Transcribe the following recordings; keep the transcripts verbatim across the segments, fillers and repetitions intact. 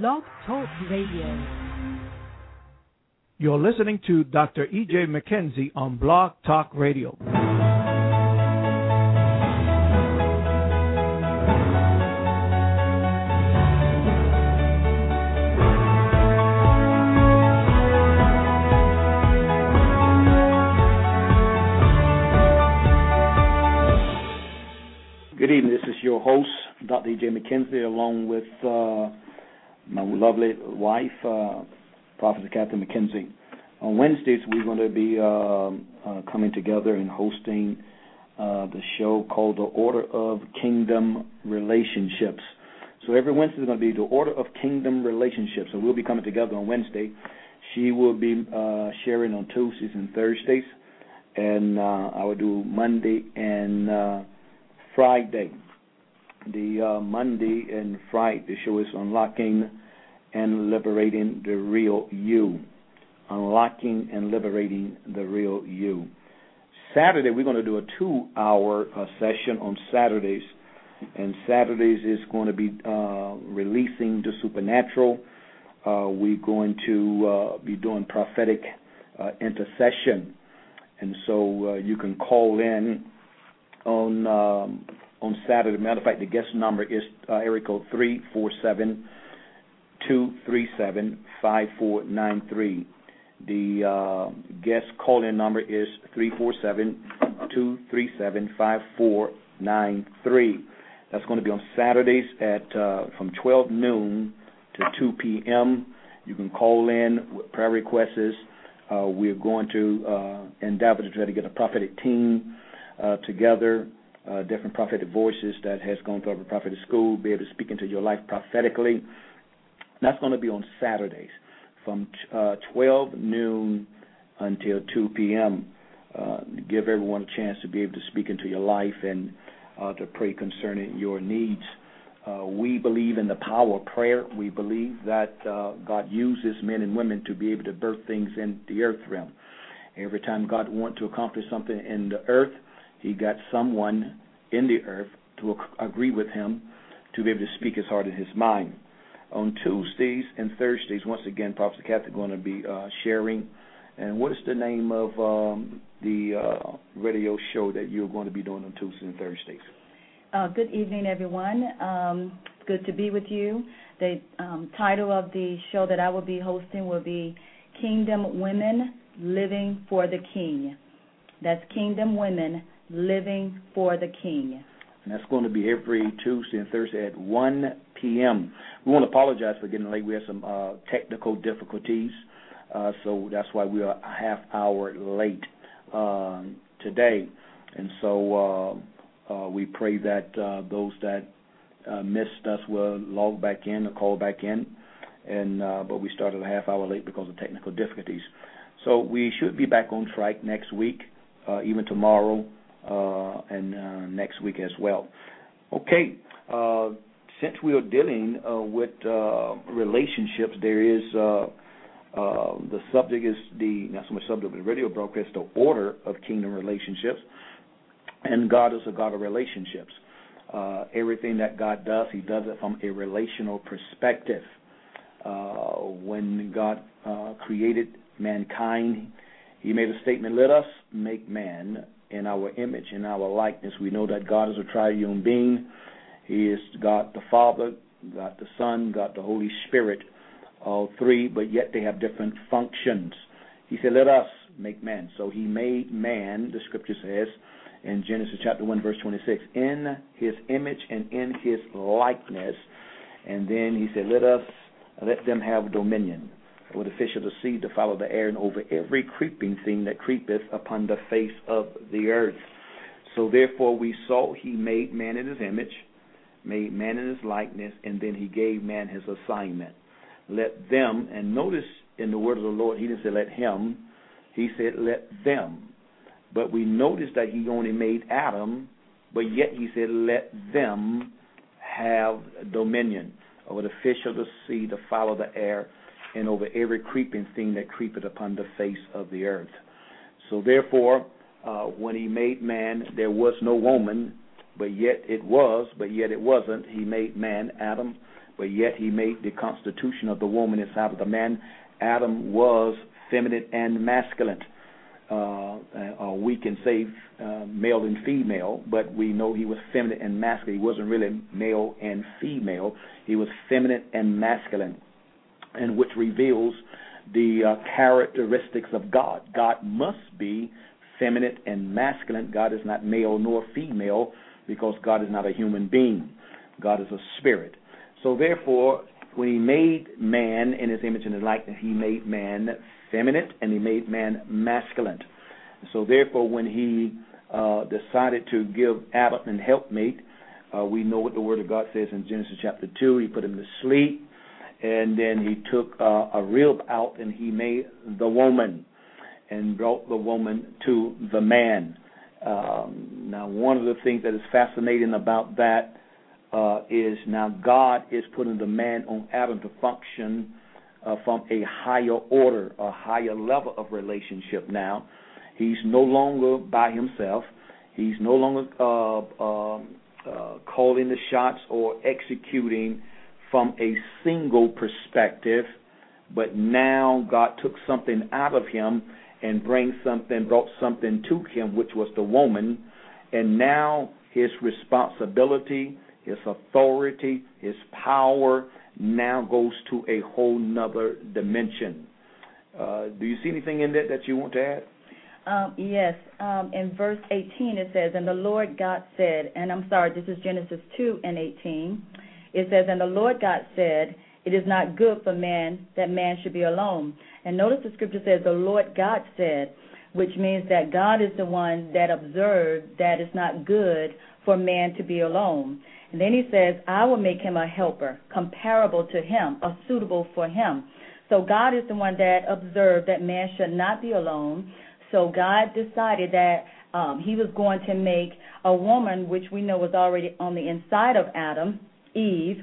Blog Talk Radio. You're listening to Doctor E J McKenzie on Blog Talk Radio. Good evening. This is your host, Doctor E J McKenzie, along with uh, my lovely wife, uh, Prophet Kathy McKenzie. On Wednesdays, we're going to be uh, uh, coming together and hosting uh, the show called The Order of Kingdom Relationships. So every Wednesday is going to be The Order of Kingdom Relationships. So we'll be coming together on Wednesday. She will be uh, sharing on Tuesdays and Thursdays, and uh, I will do Monday and uh, Friday. The uh, Monday and Friday, the show is Unlocking and Liberating the Real You. Unlocking and Liberating the Real You. Saturday, we're going to do a two-hour uh, session on Saturdays. And Saturdays is going to be uh, releasing the supernatural. Uh, we're going to uh, be doing prophetic uh, intercession. And so uh, you can call in on um, on Saturday. Matter of fact, the guest number is uh, area code three four seven, two three seven, five four nine three. The uh, guest call-in number is three four seven, two three seven, five four nine three. That's going to be on Saturdays at uh, from twelve noon to two p.m. You can call in with prayer requests. Uh, we're going to uh, endeavor to try to get a prophetic team uh, together. Uh, different prophetic voices that has gone through the prophetic school, be able to speak into your life prophetically. That's going to be on Saturdays from uh, twelve noon until two p.m. Uh, give everyone a chance to be able to speak into your life and uh, to pray concerning your needs. Uh, we believe in the power of prayer. We believe that uh, God uses men and women to be able to birth things in the earth realm. Every time God wants to accomplish something in the earth, He got someone in the earth to agree with him to be able to speak his heart and his mind. On Tuesdays and Thursdays, once again, Prophet Kathy is going to be uh, sharing. And what is the name of um, the uh, radio show that you're going to be doing on Tuesdays and Thursdays? Uh, good evening, everyone. Um, it's good to be with you. The um, title of the show that I will be hosting will be Kingdom Women Living for the King. That's Kingdom Women Living for the King. And that's going to be every Tuesday and Thursday at one p.m. We want to apologize for getting late. We had some uh, technical difficulties, uh, so that's why we are a half hour late uh, today. And so uh, uh, we pray that uh, those that uh, missed us will log back in or call back in. And uh, but we started a half hour late because of technical difficulties. So we should be back on track next week, uh, even tomorrow. Uh, and uh, next week as well. Okay, uh, since we are dealing uh, with uh, relationships, there is uh, uh, the subject is the, not so much subject, but the radio broadcast, the order of kingdom relationships, and God is a God of relationships. Uh, everything that God does, He does it from a relational perspective. Uh, when God uh, created mankind, He made a statement, let us make man in our image, in our likeness. We know that God is a triune being. He is God the Father, God the Son, God the Holy Spirit, all three, but yet they have different functions. He said, let us make man. So He made man, the Scripture says, in Genesis chapter one, verse twenty-six, in His image and in His likeness. And then He said, let us, let them have dominion over the fish of the sea, to follow the air, and over every creeping thing that creepeth upon the face of the earth. So therefore we saw He made man in His image, made man in His likeness, and then He gave man his assignment. Let them, and notice in the word of the Lord, He didn't say let him, He said let them. But we notice that He only made Adam, but yet He said let them have dominion over the fish of the sea, to follow the air, and over every creeping thing that creepeth upon the face of the earth. So therefore, uh, when He made man, there was no woman, but yet it was, but yet it wasn't. He made man, Adam, but yet he made the constitution of the woman inside of the man. Adam was feminine and masculine. Uh, uh, we can say uh, male and female, but we know he was feminine and masculine. He wasn't really male and female. He was feminine and masculine, and which reveals the uh, characteristics of God. God must be feminine and masculine. God is not male nor female because God is not a human being. God is a spirit. So therefore, when he made man in his image and his likeness, he made man feminine and he made man masculine. So therefore, when he uh, decided to give Adam and helpmate, uh, we know what the Word of God says in Genesis chapter two. He put him to sleep, and then he took uh, a rib out and he made the woman and brought the woman to the man. Um, now, one of the things that is fascinating about that Uh, is now God is putting the man on Adam to function uh, from a higher order, a higher level of relationship now. He's no longer by himself. He's no longer uh, uh, uh, calling the shots or executing from a single perspective, but now God took something out of him and bring something, brought something to him, which was the woman, and now his responsibility, his authority, his power now goes to a whole nother dimension. Uh, do you see anything in that that you want to add? Um, yes. Um, in verse eighteen it says, and the Lord God said, and I'm sorry, this is Genesis two and eighteen. It says, and the Lord God said, it is not good for man that man should be alone. And notice the scripture says, the Lord God said, which means that God is the one that observed that it's not good for man to be alone. And then he says, I will make him a helper, comparable to him, or suitable for him. So God is the one that observed that man should not be alone. So God decided that um, he was going to make a woman, which we know was already on the inside of Adam, Eve,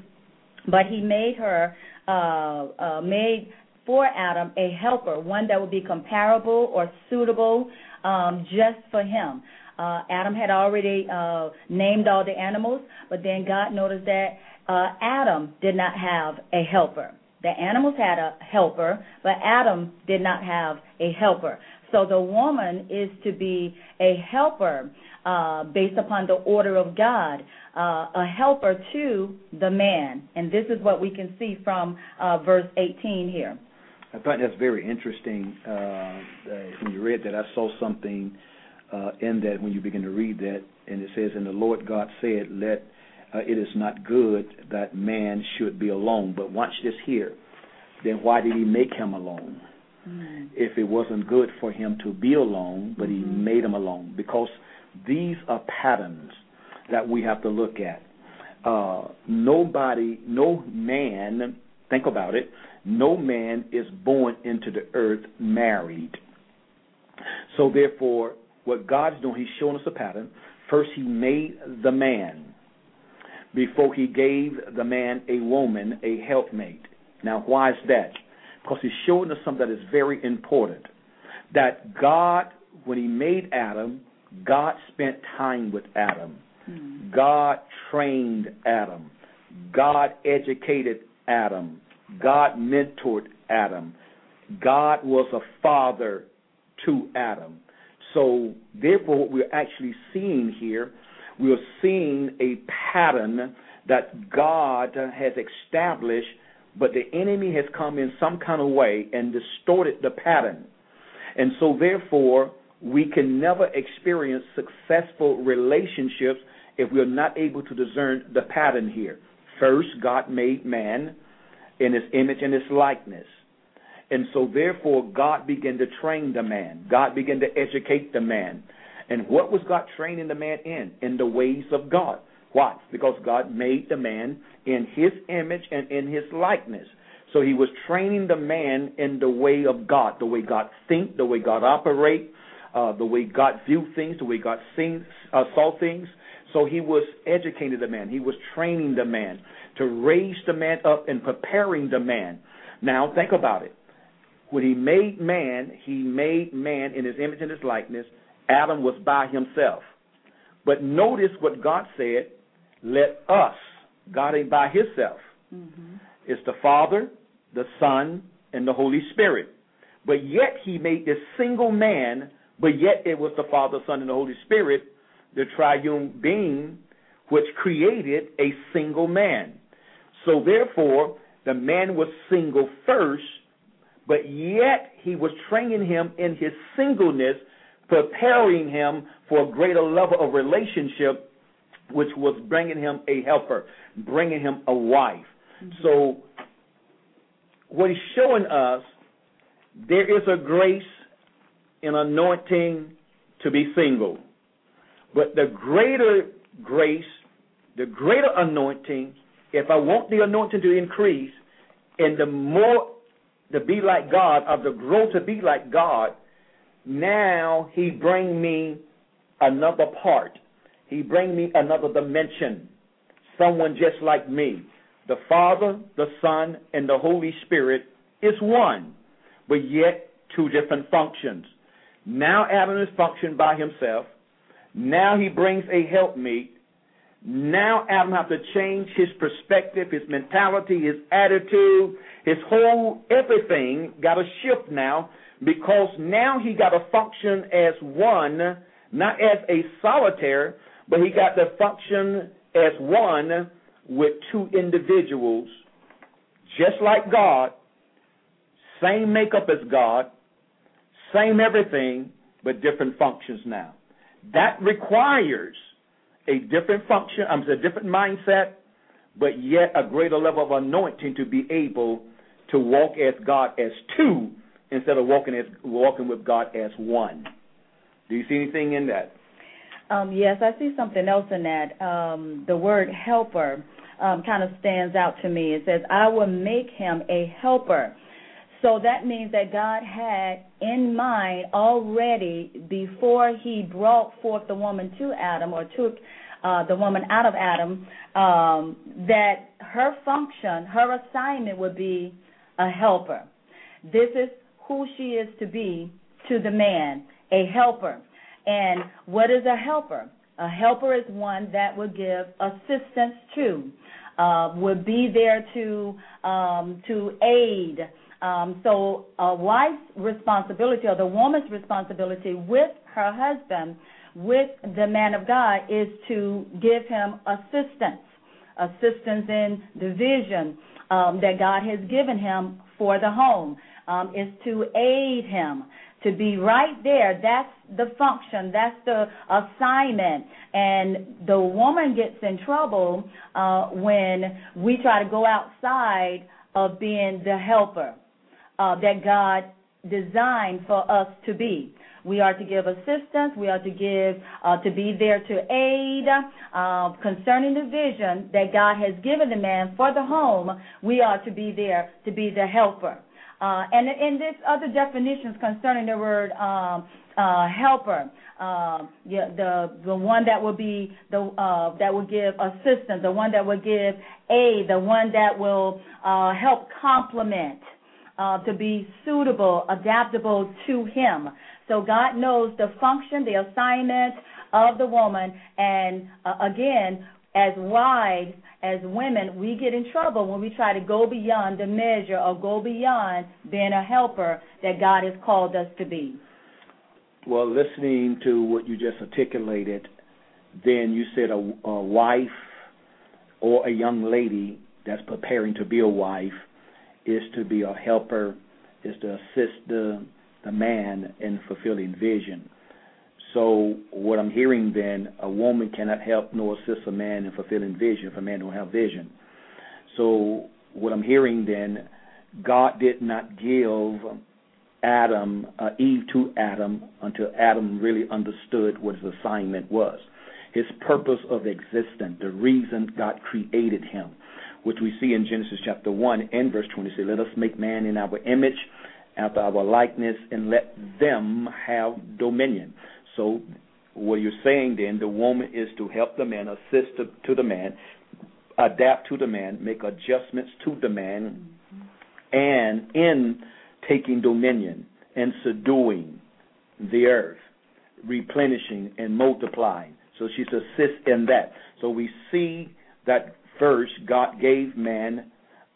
but he made her, uh, uh, made for Adam a helper, one that would be comparable or suitable um, just for him. Uh, Adam had already uh, named all the animals, but then God noticed that uh, Adam did not have a helper. The animals had a helper, but Adam did not have a helper. So the woman is to be a helper uh, based upon the order of God, uh, a helper to the man. And this is what we can see from uh, verse eighteen here. I thought that's very interesting. Uh, when you read that, I saw something Uh, in that when you begin to read that, and it says, and the Lord God said, let uh, it is not good that man should be alone. But watch this here. Then why did he make him alone? Mm-hmm. If it wasn't good for him to be alone, but mm-hmm. he made him alone. Because these are patterns that we have to look at. Uh, nobody, no man, think about it, no man is born into the earth married. So therefore, what God's doing, he's showing us a pattern. First, he made the man before he gave the man a woman, a helpmate. Now, why is that? Because he's showing us something that is very important, that God, when he made Adam, God spent time with Adam. Mm-hmm. God trained Adam. God educated Adam. God mentored Adam. God was a father to Adam. So, therefore, what we're actually seeing here, we're seeing a pattern that God has established, but the enemy has come in some kind of way and distorted the pattern. And so, therefore, we can never experience successful relationships if we're not able to discern the pattern here. First, God made man in his image and his likeness. And so, therefore, God began to train the man. God began to educate the man. And what was God training the man in? In the ways of God. Why? Because God made the man in his image and in his likeness. So he was training the man in the way of God, the way God think, the way God operate, uh, the way God view things, the way God seen, uh, saw things. So he was educating the man. He was training the man to raise the man up and preparing the man. Now, think about it. When he made man, he made man in his image and his likeness. Adam was by himself. But notice what God said, let us, God ain't by himself. Mm-hmm. It's the Father, the Son, and the Holy Spirit. But yet he made this single man, but yet it was the Father, Son, and the Holy Spirit, the triune being, which created a single man. So therefore, the man was single first, but yet he was training him in his singleness, preparing him for a greater level of relationship, which was bringing him a helper, bringing him a wife. Mm-hmm. So what he's showing us, there is a grace and anointing to be single. But the greater grace, the greater anointing, if I want the anointing to increase, and the more to be like God, or the growth to be like God, now he bring me another part. He bring me another dimension, someone just like me. The Father, the Son, and the Holy Spirit is one, but yet two different functions. Now Adam is functioning by himself. Now he brings a helpmeet. Now Adam has to change his perspective, his mentality, his attitude, his whole everything got to shift now, because now he got to function as one, not as a solitaire, but he got to function as one with two individuals, just like God, same makeup as God, same everything, but different functions now. That requires a different function, I'm sorry, a different mindset, but yet a greater level of anointing to be able to walk as God as two instead of walking as walking with God as one. Do you see anything in that? Um, yes, I see something else in that. Um, the word helper um, kind of stands out to me. It says, "I will make him a helper." So that means that God had in mind already before he brought forth the woman to Adam, or took uh, the woman out of Adam, um, that her function, her assignment would be a helper. This is who she is to be to the man, a helper. And what is a helper? A helper is one that would give assistance to, uh, would be there to um, to aid. Um, so a wife's responsibility, or the woman's responsibility with her husband, with the man of God, is to give him assistance, assistance in the vision um, that God has given him for the home, um, is to aid him, to be right there. That's the function. That's the assignment. And the woman gets in trouble uh, when we try to go outside of being the helper Uh, that God designed for us to be. We are to give assistance. We are to give, uh, to be there to aid uh, concerning the vision that God has given the man for the home. We are to be there to be the helper. Uh, and and there's other definitions concerning the word um, uh, helper. Uh, yeah, the the one that will be the uh, that will give assistance, the one that will give aid, the one that will uh, help complement. Uh, to be suitable, adaptable to him. So God knows the function, the assignment of the woman. And uh, again, as wives, as women, we get in trouble when we try to go beyond the measure, or go beyond being a helper that God has called us to be. Well, listening to what you just articulated, then you said a, a wife or a young lady that's preparing to be a wife is to be a helper, is to assist the, the man in fulfilling vision. So what I'm hearing then, a woman cannot help nor assist a man in fulfilling vision if a man don't have vision. So what I'm hearing then, God did not give Adam, uh, Eve to Adam until Adam really understood what his assignment was, his purpose of existence, the reason God created him, which we see in Genesis chapter one and verse twenty-six. Let us make man in our image, after our likeness, and let them have dominion. So what you're saying then, the woman is to help the man, assist to the man, adapt to the man, make adjustments to the man, mm-hmm. and in taking dominion and subduing the earth, replenishing and multiplying. So she's assist in that. So we see that first, God gave man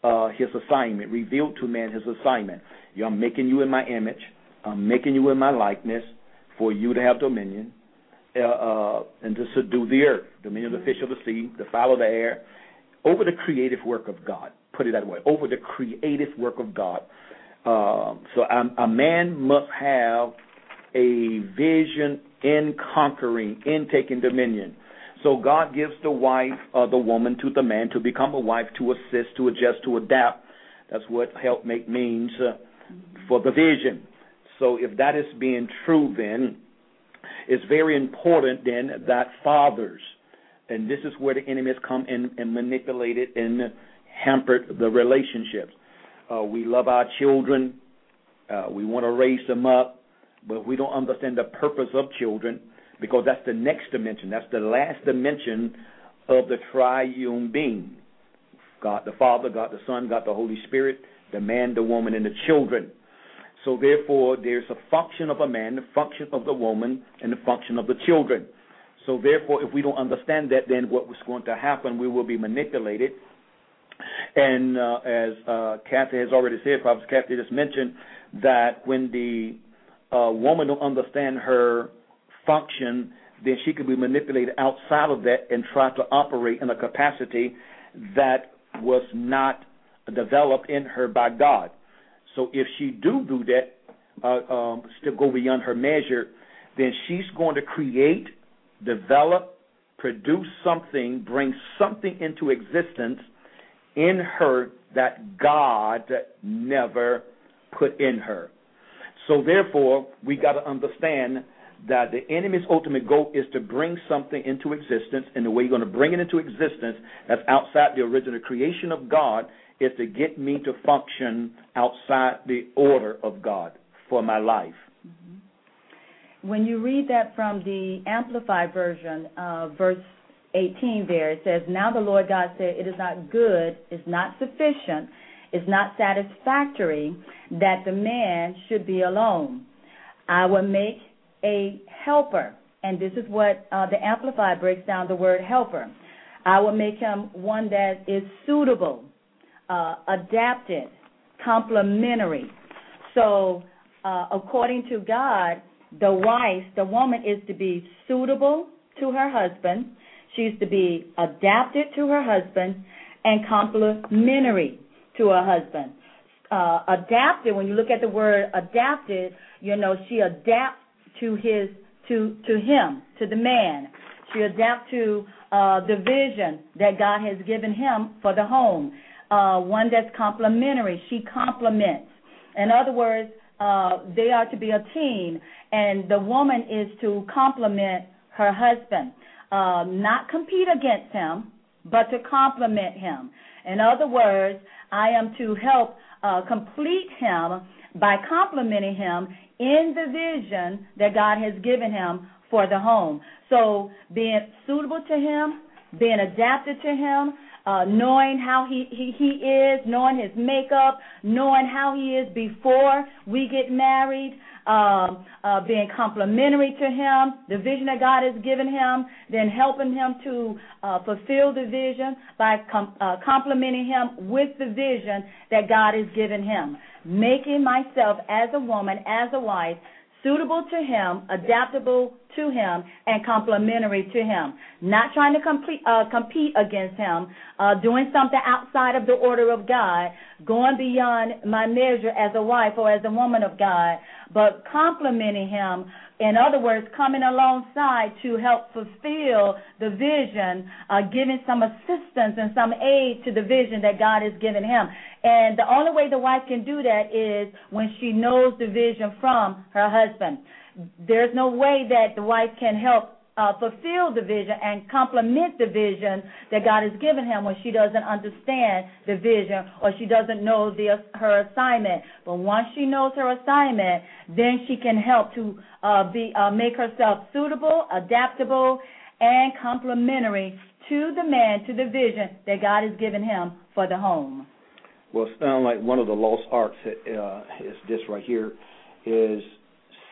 uh, his assignment, revealed to man his assignment. I'm making you in my image. I'm making you in my likeness for you to have dominion uh, uh, and to subdue the earth, dominion of the fish of the sea, the fowl of the air, over the creative work of God. Put it that way, over the creative work of God. Uh, so a, a man must have a vision in conquering, in taking dominion. So God gives the wife, uh, the woman, to the man to become a wife, to assist, to adjust, to adapt. That's what help make means uh, for the vision. So if that is being true, then it's very important then that fathers, and this is where the enemy has come and, and manipulated and hampered the relationships. Uh, we love our children. Uh, we want to raise them up, but we don't understand the purpose of children, because that's the next dimension. That's the last dimension of the triune being. God the Father, God the Son, God the Holy Spirit, the man, the woman, and the children. So therefore, there's a function of a man, the function of the woman, and the function of the children. So therefore, if we don't understand that, then what was going to happen, we will be manipulated. And uh, as uh, Kathy has already said, Prophet Kathy just mentioned, that when the uh, woman don't understand her function, then she could be manipulated outside of that and try to operate in a capacity that was not developed in her by God. So if she do do that, uh, um, still go beyond her measure, then she's going to create, develop, produce something, bring something into existence in her that God never put in her. So therefore, we got to understand that the enemy's ultimate goal is to bring something into existence, and the way you're going to bring it into existence that's outside the original creation of God is to get me to function outside the order of God for my life. Mm-hmm. When you read that from the Amplified Version, uh, verse eighteen there, it says, "Now the Lord God said, it is not good, it's not sufficient, it's not satisfactory that the man should be alone. I will make a helper," and this is what uh, the Amplified breaks down the word helper. "I will make him one that is suitable, uh, adapted, complementary." So uh, according to God, the wife, the woman, is to be suitable to her husband. She's to be adapted to her husband and complementary to her husband. Uh, adapted, when you look at the word adapted, you know, she adapts to his, to to him, to the man. She adapts to uh, the vision that God has given him for the home. Uh, one that's complementary. She complements. In other words, uh, they are to be a team, and the woman is to complement her husband, uh, not compete against him, but to complement him. In other words, I am to help uh, complete him by complementing him in the vision that God has given him for the home. So being suitable to him, being adapted to him, uh, knowing how he, he, he is, knowing his makeup, knowing how he is before we get married, uh, uh, being complementary to him, the vision that God has given him, then helping him to uh, fulfill the vision by com- uh, complementing him with the vision that God has given him. Making myself as a woman, as a wife, suitable to him, adaptable to him, and complementary to him. Not trying to complete, uh, compete against him, uh, doing something outside of the order of God, going beyond my measure as a wife or as a woman of God, but complementing him. In other words, coming alongside to help fulfill the vision, uh, giving some assistance and some aid to the vision that God has given him. And the only way the wife can do that is when she knows the vision from her husband. There's no way that the wife can help Uh, fulfill the vision and complement the vision that God has given him when she doesn't understand the vision or she doesn't know the, her assignment. But once she knows her assignment, then she can help to uh, be uh, make herself suitable, adaptable, and complementary to the man, to the vision that God has given him for the home. Well, it sounds like one of the lost arts uh, is this right here, is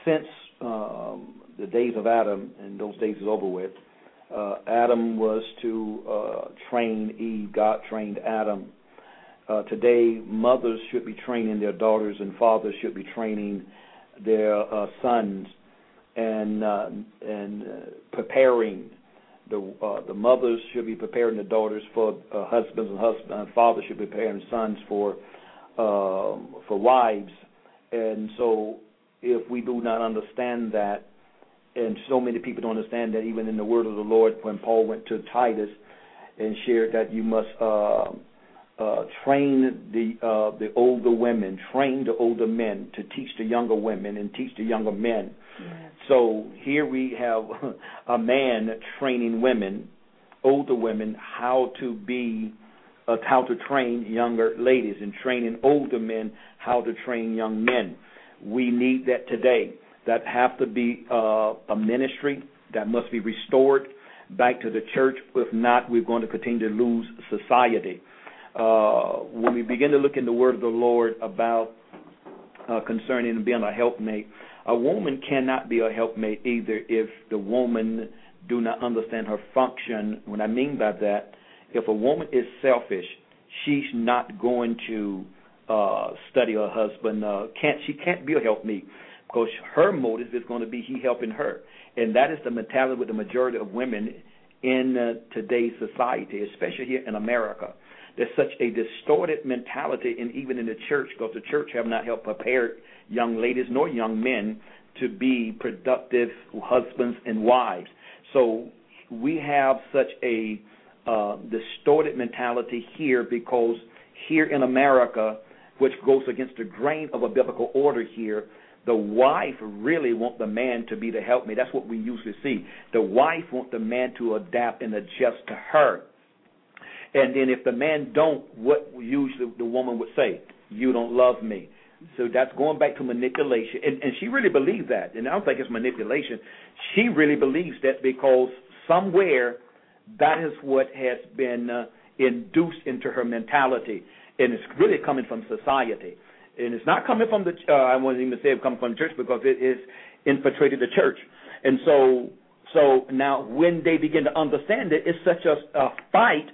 since um, the days of Adam, and those days is over with, uh, Adam was to uh, train Eve. God trained Adam. Uh, today, mothers should be training their daughters and fathers should be training their uh, sons and uh, and uh, preparing. The uh, the mothers should be preparing the daughters for uh, husbands, and husbands and fathers should be preparing sons for uh, for wives. And so if we do not understand that, and so many people don't understand that, even in the word of the Lord, when Paul went to Titus and shared that you must uh, uh, train the uh, the older women, train the older men to teach the younger women and teach the younger men. Yeah. So here we have a man training women, older women, how to be, uh, how to train younger ladies, and training older men how to train young men. We need that today. That have to be uh, a ministry that must be restored back to the church. If not, we're going to continue to lose society. Uh, when we begin to look in the word of the Lord about uh, concerning being a helpmate, a woman cannot be a helpmate either if the woman do not understand her function. What I mean by that, if a woman is selfish, she's not going to uh, study her husband. Uh, can't she can't be a helpmate. Because her motive is going to be he helping her. And that is the mentality with the majority of women in uh, today's society, especially here in America. There's such a distorted mentality, and even in the church, because the church have not helped prepare young ladies nor young men to be productive husbands and wives. So we have such a uh, distorted mentality here because here in America, which goes against the grain of a biblical order here, the wife really wants the man to be the helpmate. That's what we usually see. The wife wants the man to adapt and adjust to her. And then if the man don't, what usually the woman would say, you don't love me. So that's going back to manipulation. And, and she really believes that. And I don't think it's manipulation. She really believes that because somewhere that is what has been uh, induced into her mentality. And it's really coming from society. And it's not coming from the, uh, I wouldn't even say it's coming from the church because it has infiltrated the church. And so so now when they begin to understand it, it's such a, a fight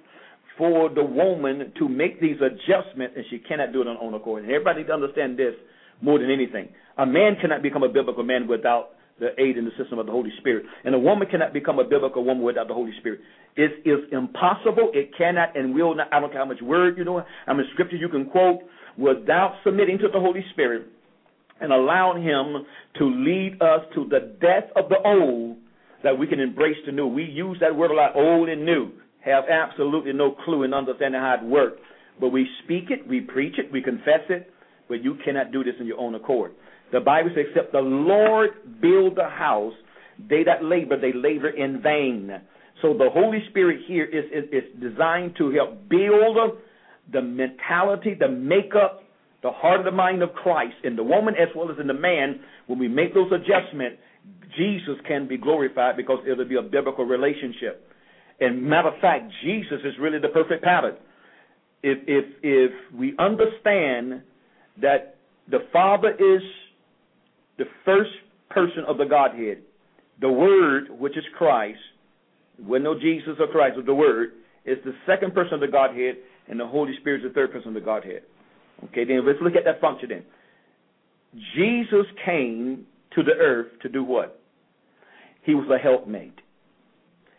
for the woman to make these adjustments, and she cannot do it on her own accord. And everybody needs to understand this more than anything. A man cannot become a biblical man without the aid and assistance of the Holy Spirit. And a woman cannot become a biblical woman without the Holy Spirit. It is impossible. It cannot and will not. I don't care how much word you know, how much scripture you can quote. Without submitting to the Holy Spirit and allowing him to lead us to the death of the old, that we can embrace the new. We use that word a lot, old and new, have absolutely no clue in understanding how it works. But we speak it, we preach it, we confess it, but you cannot do this in your own accord. The Bible says, except the Lord build the house, they that labor, they labor in vain. So the Holy Spirit here is, is, is designed to help build the mentality, the makeup, the heart of the mind of Christ in the woman as well as in the man. When we make those adjustments, Jesus can be glorified because it'll be a biblical relationship. And matter of fact, Jesus is really the perfect pattern. If if if we understand that the Father is the first person of the Godhead, the Word, which is Christ, we know Jesus or Christ, or the Word, is the second person of the Godhead, and the Holy Spirit is the third person of the Godhead. Okay, then let's look at that function then. Jesus came to the earth to do what? He was a helpmate.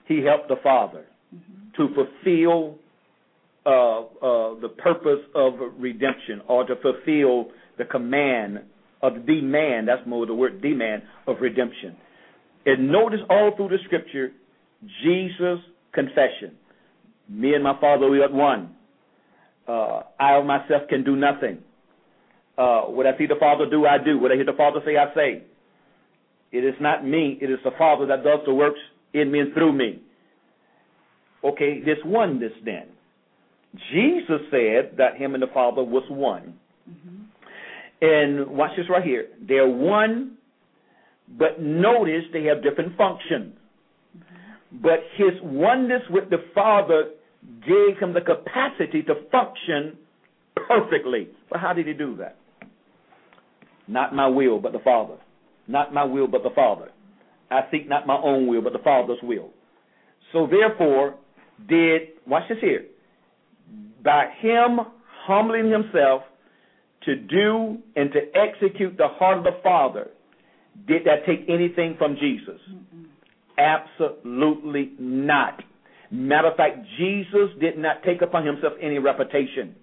He helped the Father mm-hmm. to fulfill uh, uh, the purpose of redemption, or to fulfill the command of demand, that's more the word demand, of redemption. And notice all through the scripture, Jesus' confession. Me and my Father, we are one. Uh, I of myself can do nothing. Uh, what I see the Father do, I do. What I hear the Father say, I say. It is not me. It is the Father that does the works in me and through me. Okay, this oneness then. Jesus said that him and the Father was one. Mm-hmm. And watch this right here. They're one, but notice they have different functions. Mm-hmm. But his oneness with the Father gave him the capacity to function perfectly. But how did he do that? Not my will, but the Father. Not my will, but the Father. I seek not my own will, but the Father's will. So therefore, did, watch this here, by him humbling himself to do and to execute the heart of the Father, did that take anything from Jesus? Mm-mm. Absolutely not. Matter of fact, Jesus did not take upon himself any reputation.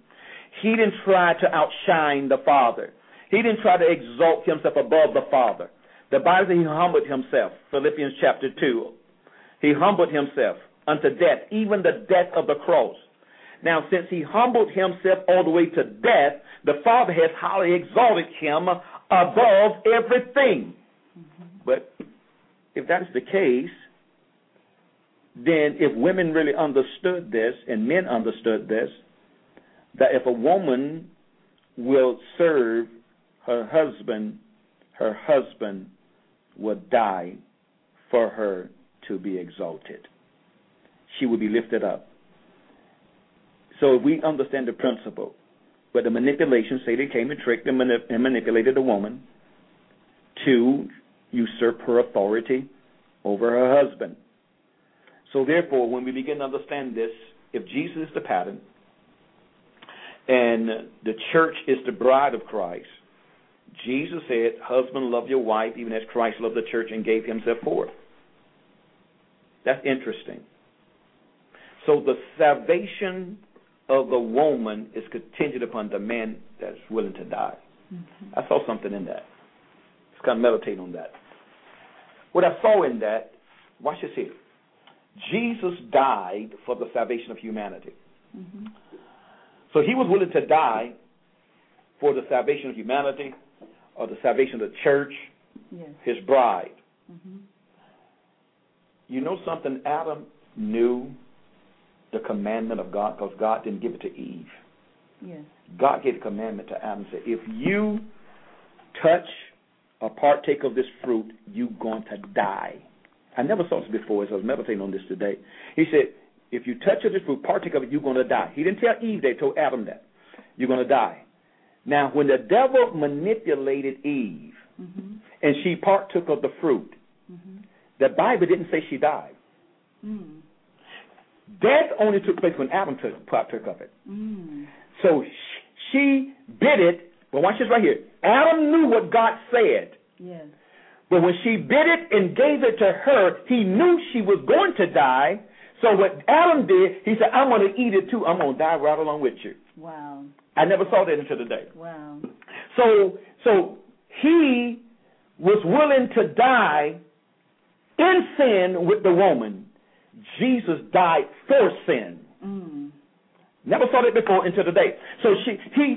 He didn't try to outshine the Father. He didn't try to exalt himself above the Father. The Bible says he humbled himself, Philippians chapter two. He humbled himself unto death, even the death of the cross. Now, since he humbled himself all the way to death, the Father has highly exalted him above everything. Mm-hmm. But if that is the case, then if women really understood this and men understood this, that if a woman will serve her husband, her husband will die for her to be exalted. She will be lifted up. So if we understand the principle, but the manipulation, say they came and tricked and, manip- and manipulated the woman to usurp her authority over her husband. So therefore, when we begin to understand this, if Jesus is the pattern and the church is the bride of Christ, Jesus said, husband, love your wife, even as Christ loved the church and gave himself for it. That's interesting. So the salvation of the woman is contingent upon the man that's willing to die. Mm-hmm. I saw something in that. Let's kind of meditate on that. What I saw in that, watch this here. Jesus died for the salvation of humanity. Mm-hmm. So he was willing to die for the salvation of humanity or the salvation of the church, yes, his bride. Mm-hmm. You know something? Adam knew the commandment of God because God didn't give it to Eve. Yes. God gave the commandment to Adam and said, if you touch or partake of this fruit, you're going to die. I never saw this before, so I was meditating on this today. He said, if you touch of this fruit, partake of it, you're going to die. He didn't tell Eve that, he told Adam that. You're going to die. Now, when the devil manipulated Eve, mm-hmm, and she partook of the fruit, mm-hmm, the Bible didn't say she died. Mm. Death only took place when Adam took, partook of it. Mm. So she, she did it, but watch this right here. Adam knew what God said. Yes. But when she bit it and gave it to her, he knew she was going to die. So what Adam did, he said, I'm going to eat it too. I'm going to die right along with you. Wow. I never saw that until today. Wow. So, so he was willing to die in sin with the woman. Jesus died for sin. Mm. Never saw that before until today. So she, he,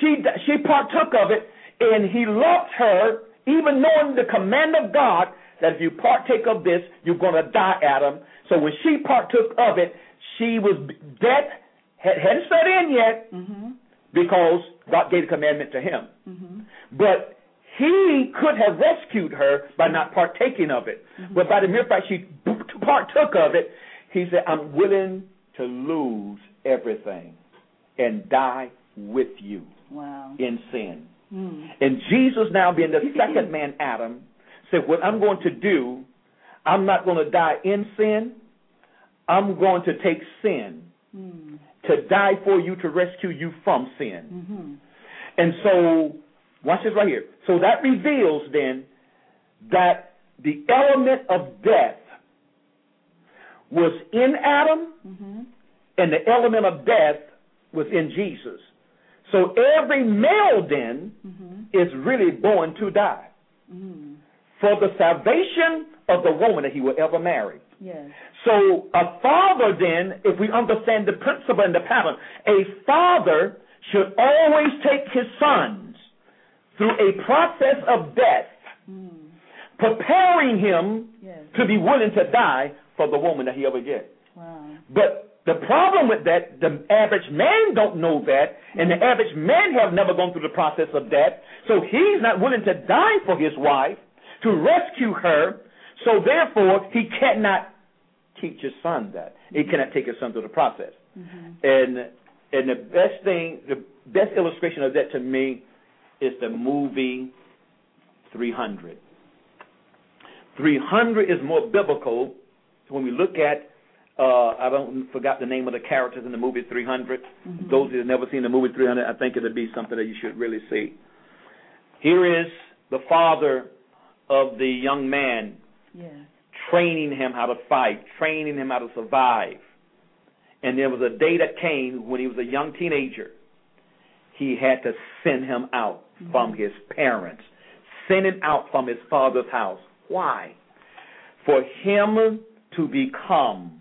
she, she partook of it, and he loved her, even knowing the command of God that if you partake of this, you're going to die, Adam. So when she partook of it, she was dead, hadn't set in yet, mm-hmm, because God gave the commandment to him. Mm-hmm. But he could have rescued her by not partaking of it. Mm-hmm. But by the mere fact she partook of it, he said, I'm willing to lose everything and die with you, wow, in sin. Mm. And Jesus, now being the second man, Adam, said, what I'm going to do, I'm not going to die in sin. I'm going to take sin, mm, to die for you, to rescue you from sin. Mm-hmm. And so, watch this right here. So that reveals then that the element of death was in Adam, mm-hmm, and the element of death was in Jesus. So every male then, mm-hmm, is really born to die, mm, for the salvation of the woman that he will ever marry. Yes. So a father then, if we understand the principle and the pattern, a father should always take his sons through a process of death, mm, preparing him, yes, to be willing to die for the woman that he ever gets. Wow. But the problem with that, the average man don't know that, and the average men have never gone through the process of that, so he's not willing to die for his wife, to rescue her, so therefore he cannot teach his son that. He cannot take his son through the process. Mm-hmm. And and the best thing, the best illustration of that to me is the movie three hundred. three hundred is more biblical when we look at Uh, I don't forgot the name of the characters in the movie three hundred. Mm-hmm. Those who have never seen the movie three hundred, I think it'll be something that you should really see. Here is the father of the young man, yes, training him how to fight, training him how to survive. And there was a day that came when he was a young teenager. He had to send him out, mm-hmm, from his parents, send him out from his father's house. Why? For him to become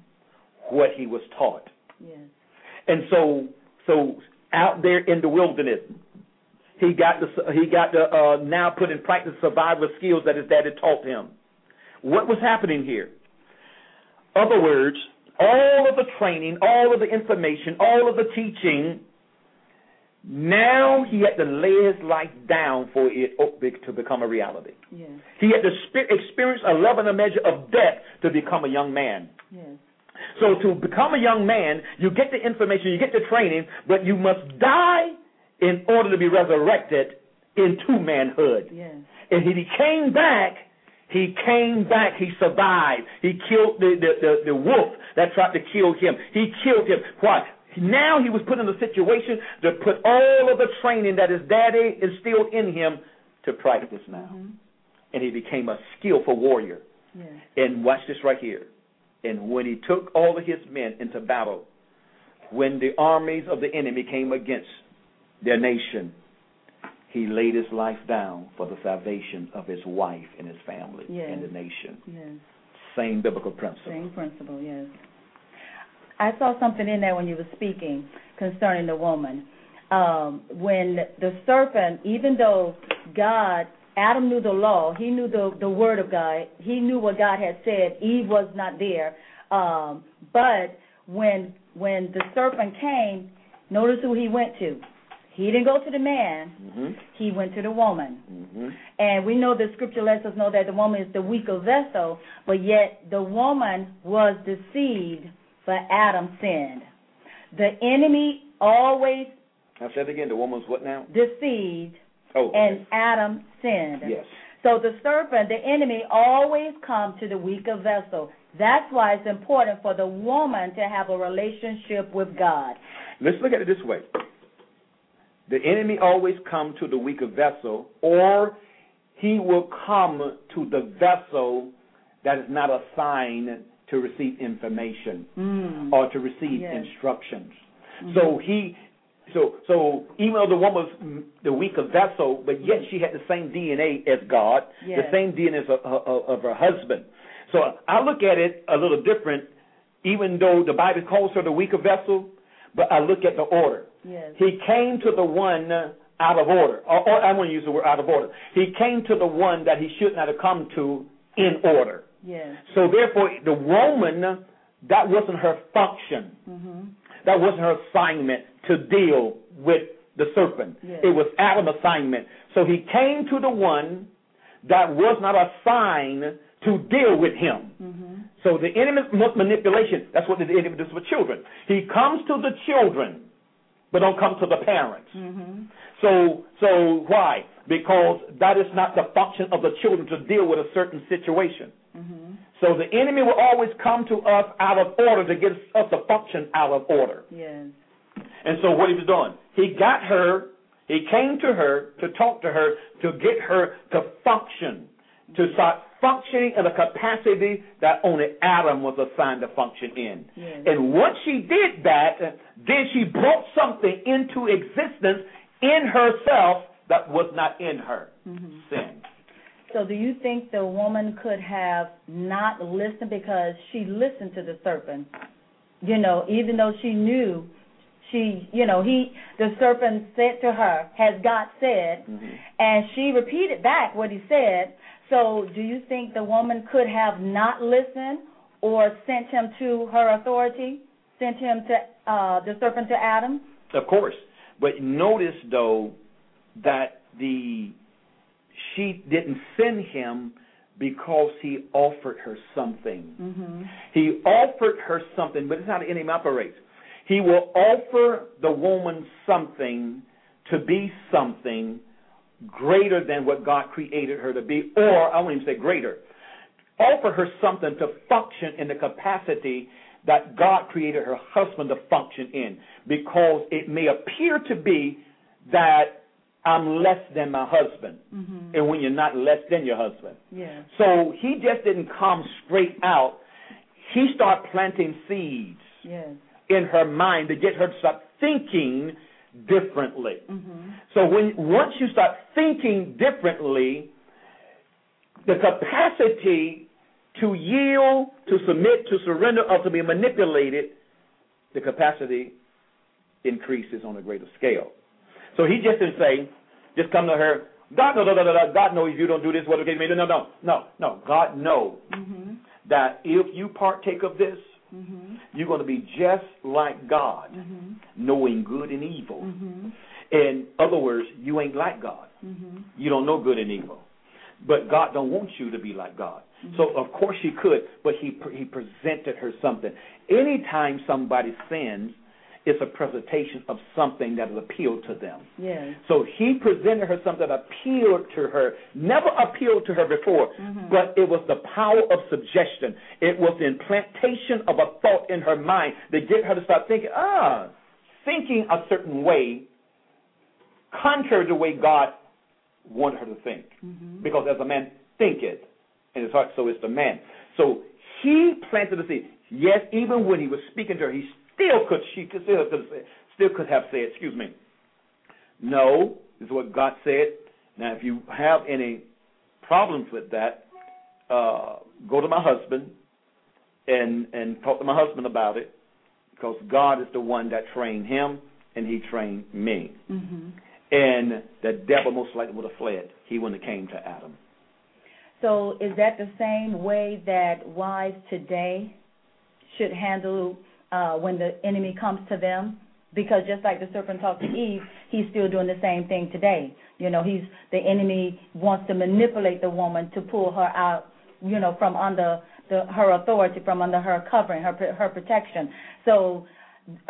what he was taught. Yes. And so so out there in the wilderness, he got the, he got the, uh, now put in practice survival skills that his dad had taught him. What was happening here? In other words, all of the training, all of the information, all of the teaching, now he had to lay his life down for it to become a reality. Yes. He had to spe- experience a love and a measure of death to become a young man. Yes. So to become a young man, you get the information, you get the training, but you must die in order to be resurrected into manhood. Yes. And he came back, he came back, he survived. He killed the, the, the, the wolf that tried to kill him. He killed him. Why? Now he was put in a situation to put all of the training that his daddy instilled in him to practice now. Mm-hmm. And he became a skillful warrior. Yes. And watch this right here. And when he took all of his men into battle, when the armies of the enemy came against their nation, he laid his life down for the salvation of his wife and his family, yes, and the nation. Yes. Same biblical principle. Same principle, yes. I saw something in there when you were speaking concerning the woman. Um, when the serpent, even though God, Adam knew the law. He knew the, the word of God. He knew what God had said. Eve was not there. Um, but when when the serpent came, notice who he went to. He didn't go to the man. Mm-hmm. He went to the woman. Mm-hmm. And we know the scripture lets us know that the woman is the weaker vessel, but yet the woman was deceived for Adam's sin. The enemy always... I'll say it again. The woman's what now? Deceived. Oh, and yes. Adam sinned. Yes. So the serpent, the enemy, always comes to the weaker vessel. That's why it's important for the woman to have a relationship with God. Let's look at it this way. The enemy always comes to the weaker vessel, or he will come to the vessel that is not assigned to receive information, mm, or to receive, yes, instructions. Mm-hmm. So he... So, so even though the woman was the weaker vessel, but yet she had the same D N A as God, yes, the same D N A as of, of, of her husband. So I look at it a little different, even though the Bible calls her the weaker vessel, but I look at the order. Yes. He came to the one out of order. Or, or I want to use the word out of order. He came to the one that he should not have come to in order. Yes. So therefore, the woman, that wasn't her function. Mm-hmm. That wasn't her assignment to deal with the serpent. Yes. It was Adam's assignment. So he came to the one that was not assigned to deal with him. Mm-hmm. So the enemy's manipulation, that's what the enemy does with children. He comes to the children, but don't come to the parents. Mm-hmm. So, so why? Because that is not the function of the children to deal with a certain situation. Mm-hmm. So the enemy will always come to us out of order to get us to function out of order. Yes. And so what he was doing, he got her, he came to her to talk to her, to get her to function, to start functioning in a capacity that only Adam was assigned to function in. Yes. And once she did that, then she brought something into existence in herself that was not in her, mm-hmm, sin. So do you think the woman could have not listened because she listened to the serpent? You know, even though she knew she, you know, he, the serpent said to her, has God said, mm-hmm, and she repeated back what he said. So do you think the woman could have not listened or sent him to her authority, sent him to uh, the serpent to Adam? Of course. But notice, though, that the... she didn't send him because he offered her something. Mm-hmm. He offered her something, but it's not how the enemy operates. He will offer the woman something to be something greater than what God created her to be, or I won't even say greater. Offer her something to function in the capacity that God created her husband to function in, because it may appear to be that I'm less than my husband. Mm-hmm. And when you're not less than your husband. Yeah. So he just didn't come straight out. He started planting seeds yes. in her mind to get her to start thinking differently. Mm-hmm. So when once you start thinking differently, the capacity to yield, to submit, to surrender, or to be manipulated, the capacity increases on a greater scale. So he just didn't say, just come to her, God knows, God knows if you don't do this, what okay, no, no, no, no, no. God knows mm-hmm. that if you partake of this, mm-hmm. you're going to be just like God, mm-hmm. knowing good and evil. Mm-hmm. In other words, you ain't like God. Mm-hmm. You don't know good and evil. But God don't want you to be like God. Mm-hmm. So, of course she could, but he he presented her something. Anytime somebody sins, it's a presentation of something that will appeal to them. Yes. So he presented her something that appealed to her, never appealed to her before, mm-hmm. but it was the power of suggestion. It was the implantation of a thought in her mind that get her to start thinking, ah, thinking a certain way, contrary to the way God wanted her to think. Mm-hmm. Because as a man thinketh in his heart, so is the man. So he planted the seed. Yes, even when he was speaking to her, he Still could she could still, still could have said, excuse me, no, this is what God said. Now, if you have any problems with that, uh, go to my husband and and talk to my husband about it, because God is the one that trained him and he trained me. Mm-hmm. And the devil most likely would have fled. He wouldn't have came to Adam. So is that the same way that wives today should handle Uh, when the enemy comes to them? Because just like the serpent talked to Eve, he's still doing the same thing today. You know, he's the enemy wants to manipulate the woman to pull her out, you know, from under the, her authority, from under her covering, her her protection. So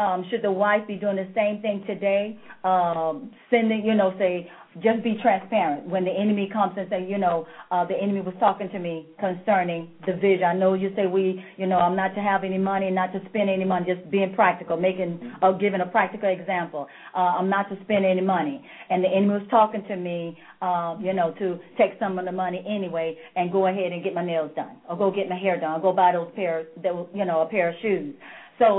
um, should the wife be doing the same thing today? Um, sending, you know, say, just be transparent. When the enemy comes and say, you know, uh, the enemy was talking to me concerning the vision. I know you say we, you know, I'm not to have any money, not to spend any money, just being practical, making, uh, giving a practical example. Uh, I'm not to spend any money. And the enemy was talking to me, uh, you know, to take some of the money anyway and go ahead and get my nails done, or go get my hair done, or go buy those pair, you know, a pair of shoes. So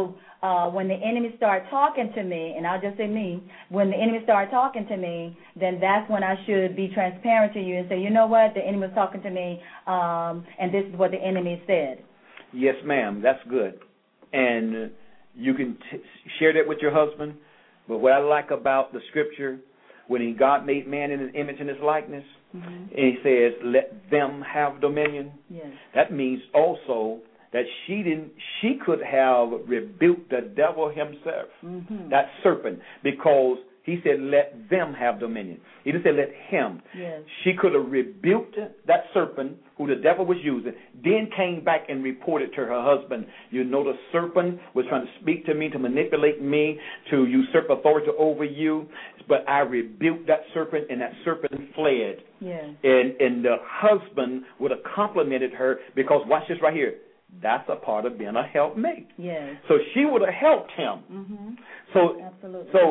uh, when the enemy started talking to me, and I'll just say me, when the enemy started talking to me, then that's when I should be transparent to you and say, you know what, the enemy was talking to me, um, and this is what the enemy said. Yes, ma'am, that's good. And you can t- share that with your husband. But what I like about the scripture, when he God made man in his image and his likeness, mm-hmm. and he says, let them have dominion. Yes. That means also that she didn't, she could have rebuked the devil himself, mm-hmm. that serpent, because he said, let them have dominion. He didn't say, let him. Yes. She could have rebuked that serpent who the devil was using, then came back and reported to her husband, you know, the serpent was trying to speak to me, to manipulate me, to usurp authority over you, but I rebuked that serpent, and that serpent fled. Yes. And, and the husband would have complimented her, because watch this right here. That's a part of being a helpmate. Yes. So she would have helped him. Mm-hmm. So, absolutely. So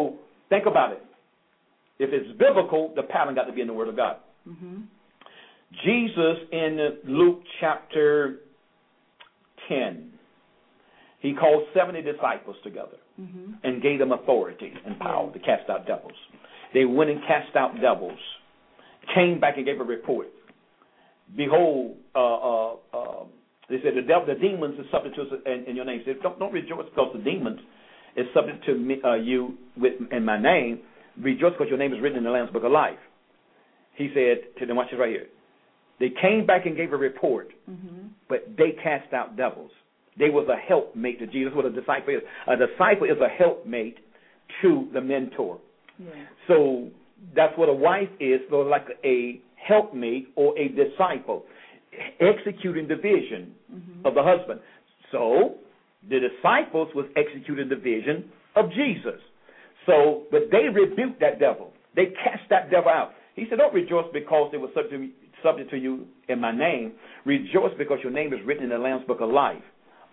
think about it. If it's biblical, the pattern got to be in the Word of God. Mm-hmm. Jesus in Luke chapter ten, he called seventy disciples together mm-hmm. and gave them authority and power to cast out devils. They went and cast out devils, came back and gave a report. Behold, uh, uh, uh, they said, the, devil, the demons are subject to us in, in your name. They said, don't, don't rejoice because the demons is subject to me, uh, you with, in my name. Rejoice because your name is written in the Lamb's Book of Life. He said to them, watch this right here. They came back and gave a report, mm-hmm. but they cast out devils. They was a helpmate to Jesus. What a disciple is. A disciple is a helpmate to the mentor. Yeah. So that's what a wife is, so like a helpmate or a disciple, executing the vision mm-hmm. of the husband. So the disciples was executing the vision of Jesus. So, but they rebuked that devil. They cast that devil out. He said, don't rejoice because they were subject, subject to you in my name. Rejoice because your name is written in the Lamb's Book of Life.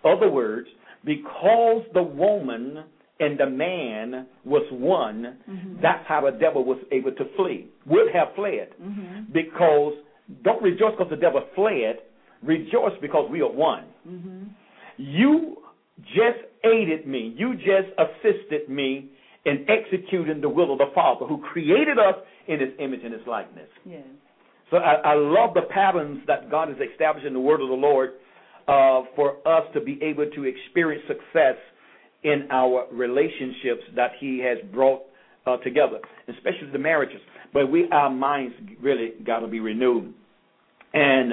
Other words, because the woman and the man was one, mm-hmm. that's how the devil was able to flee, would have fled. Mm-hmm. Because don't rejoice because the devil fled. Rejoice because we are one. Mm-hmm. You just aided me. You just assisted me in executing the will of the Father who created us in his image and his likeness. Yes. So I, I love the patterns that God has established in the word of the Lord uh, for us to be able to experience success in our relationships that he has brought uh, together, especially the marriages. But we, our minds really got to be renewed, and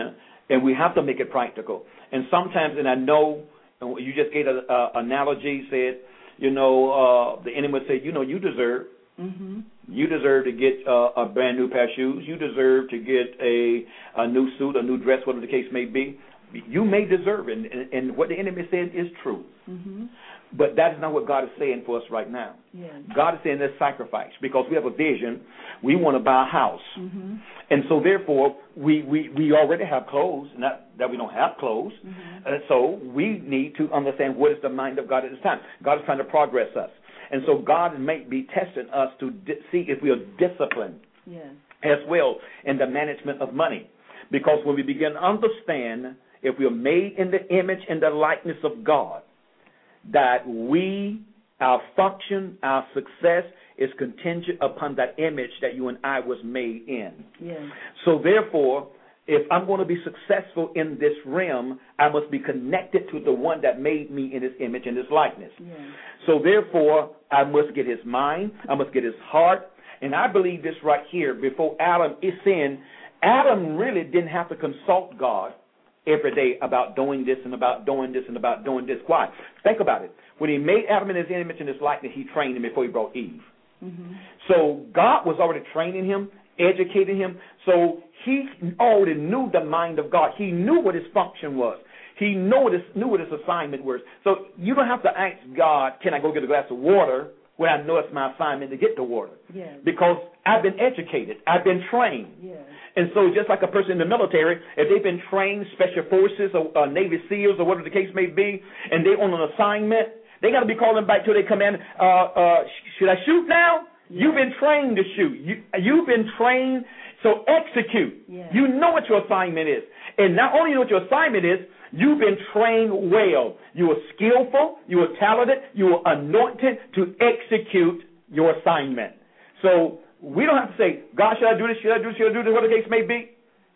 and we have to make it practical. And sometimes, and I know you just gave an analogy, said, you know, uh, the enemy would say, you know, you deserve. Mm-hmm. You deserve to get uh, a brand new pair of shoes. You deserve to get a, a new suit, a new dress, whatever the case may be. You may deserve it, and, and what the enemy said is true. Mm-hmm. But that is not what God is saying for us right now. Yes. God is saying there's sacrifice because we have a vision. We want to buy a house. Mm-hmm. And so, therefore, we, we, we already have clothes, not that we don't have clothes. Mm-hmm. Uh, so we need to understand what is the mind of God at this time. God is trying to progress us. And so God may be testing us to di- see if we are disciplined yes. as well in the management of money. Because when we begin to understand if we are made in the image and the likeness of God, that we, our function, our success is contingent upon that image that you and I was made in. Yes. So therefore, if I'm going to be successful in this realm, I must be connected to the one that made me in his image and his likeness. Yes. So therefore, I must get his mind, I must get his heart, and I believe this right here, before Adam is sin, Adam really didn't have to consult God every day about doing this and about doing this and about doing this. Why? Think about it. When he made Adam in his image and his likeness, he trained him before he brought Eve. Mm-hmm. So God was already training him, educating him. So he already knew the mind of God. He knew what his function was. He knew what his, knew what his assignment was. So you don't have to ask God, can I go get a glass of water when I know it's my assignment to get the water? Yes. Because I've been educated. I've been trained. Yes. And so just like a person in the military, if they've been trained, special forces or uh, Navy SEALs or whatever the case may be, and they're on an assignment, they got to be calling back till they come in, uh, uh, should I shoot now? Yes. You've been trained to shoot. You, you've been trained, so execute. Yes. You know what your assignment is. And not only you know what your assignment is, you've been trained well. You are skillful, you are talented, you are anointed to execute your assignment. So we don't have to say, God, should I do this, should I do this, should I do this, whatever the case may be.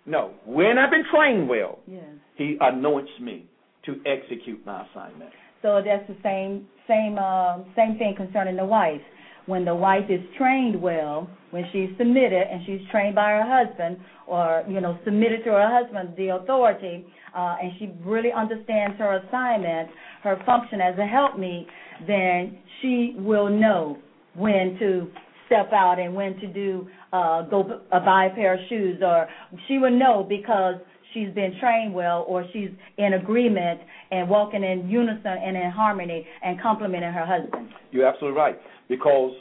No. When I've been trained well, yes. he anoints me to execute my assignment. So that's the same same uh, same thing concerning the wife. When the wife is trained well, when she's submitted and she's trained by her husband or, you know, submitted to her husband, the authority, uh, and she really understands her assignment, her function as a helpmeet, then she will know when to step out and when to do, uh, go uh, buy a pair of shoes, or she will know because she's been trained well or she's in agreement and walking in unison and in harmony and complimenting her husband. You're absolutely right. Because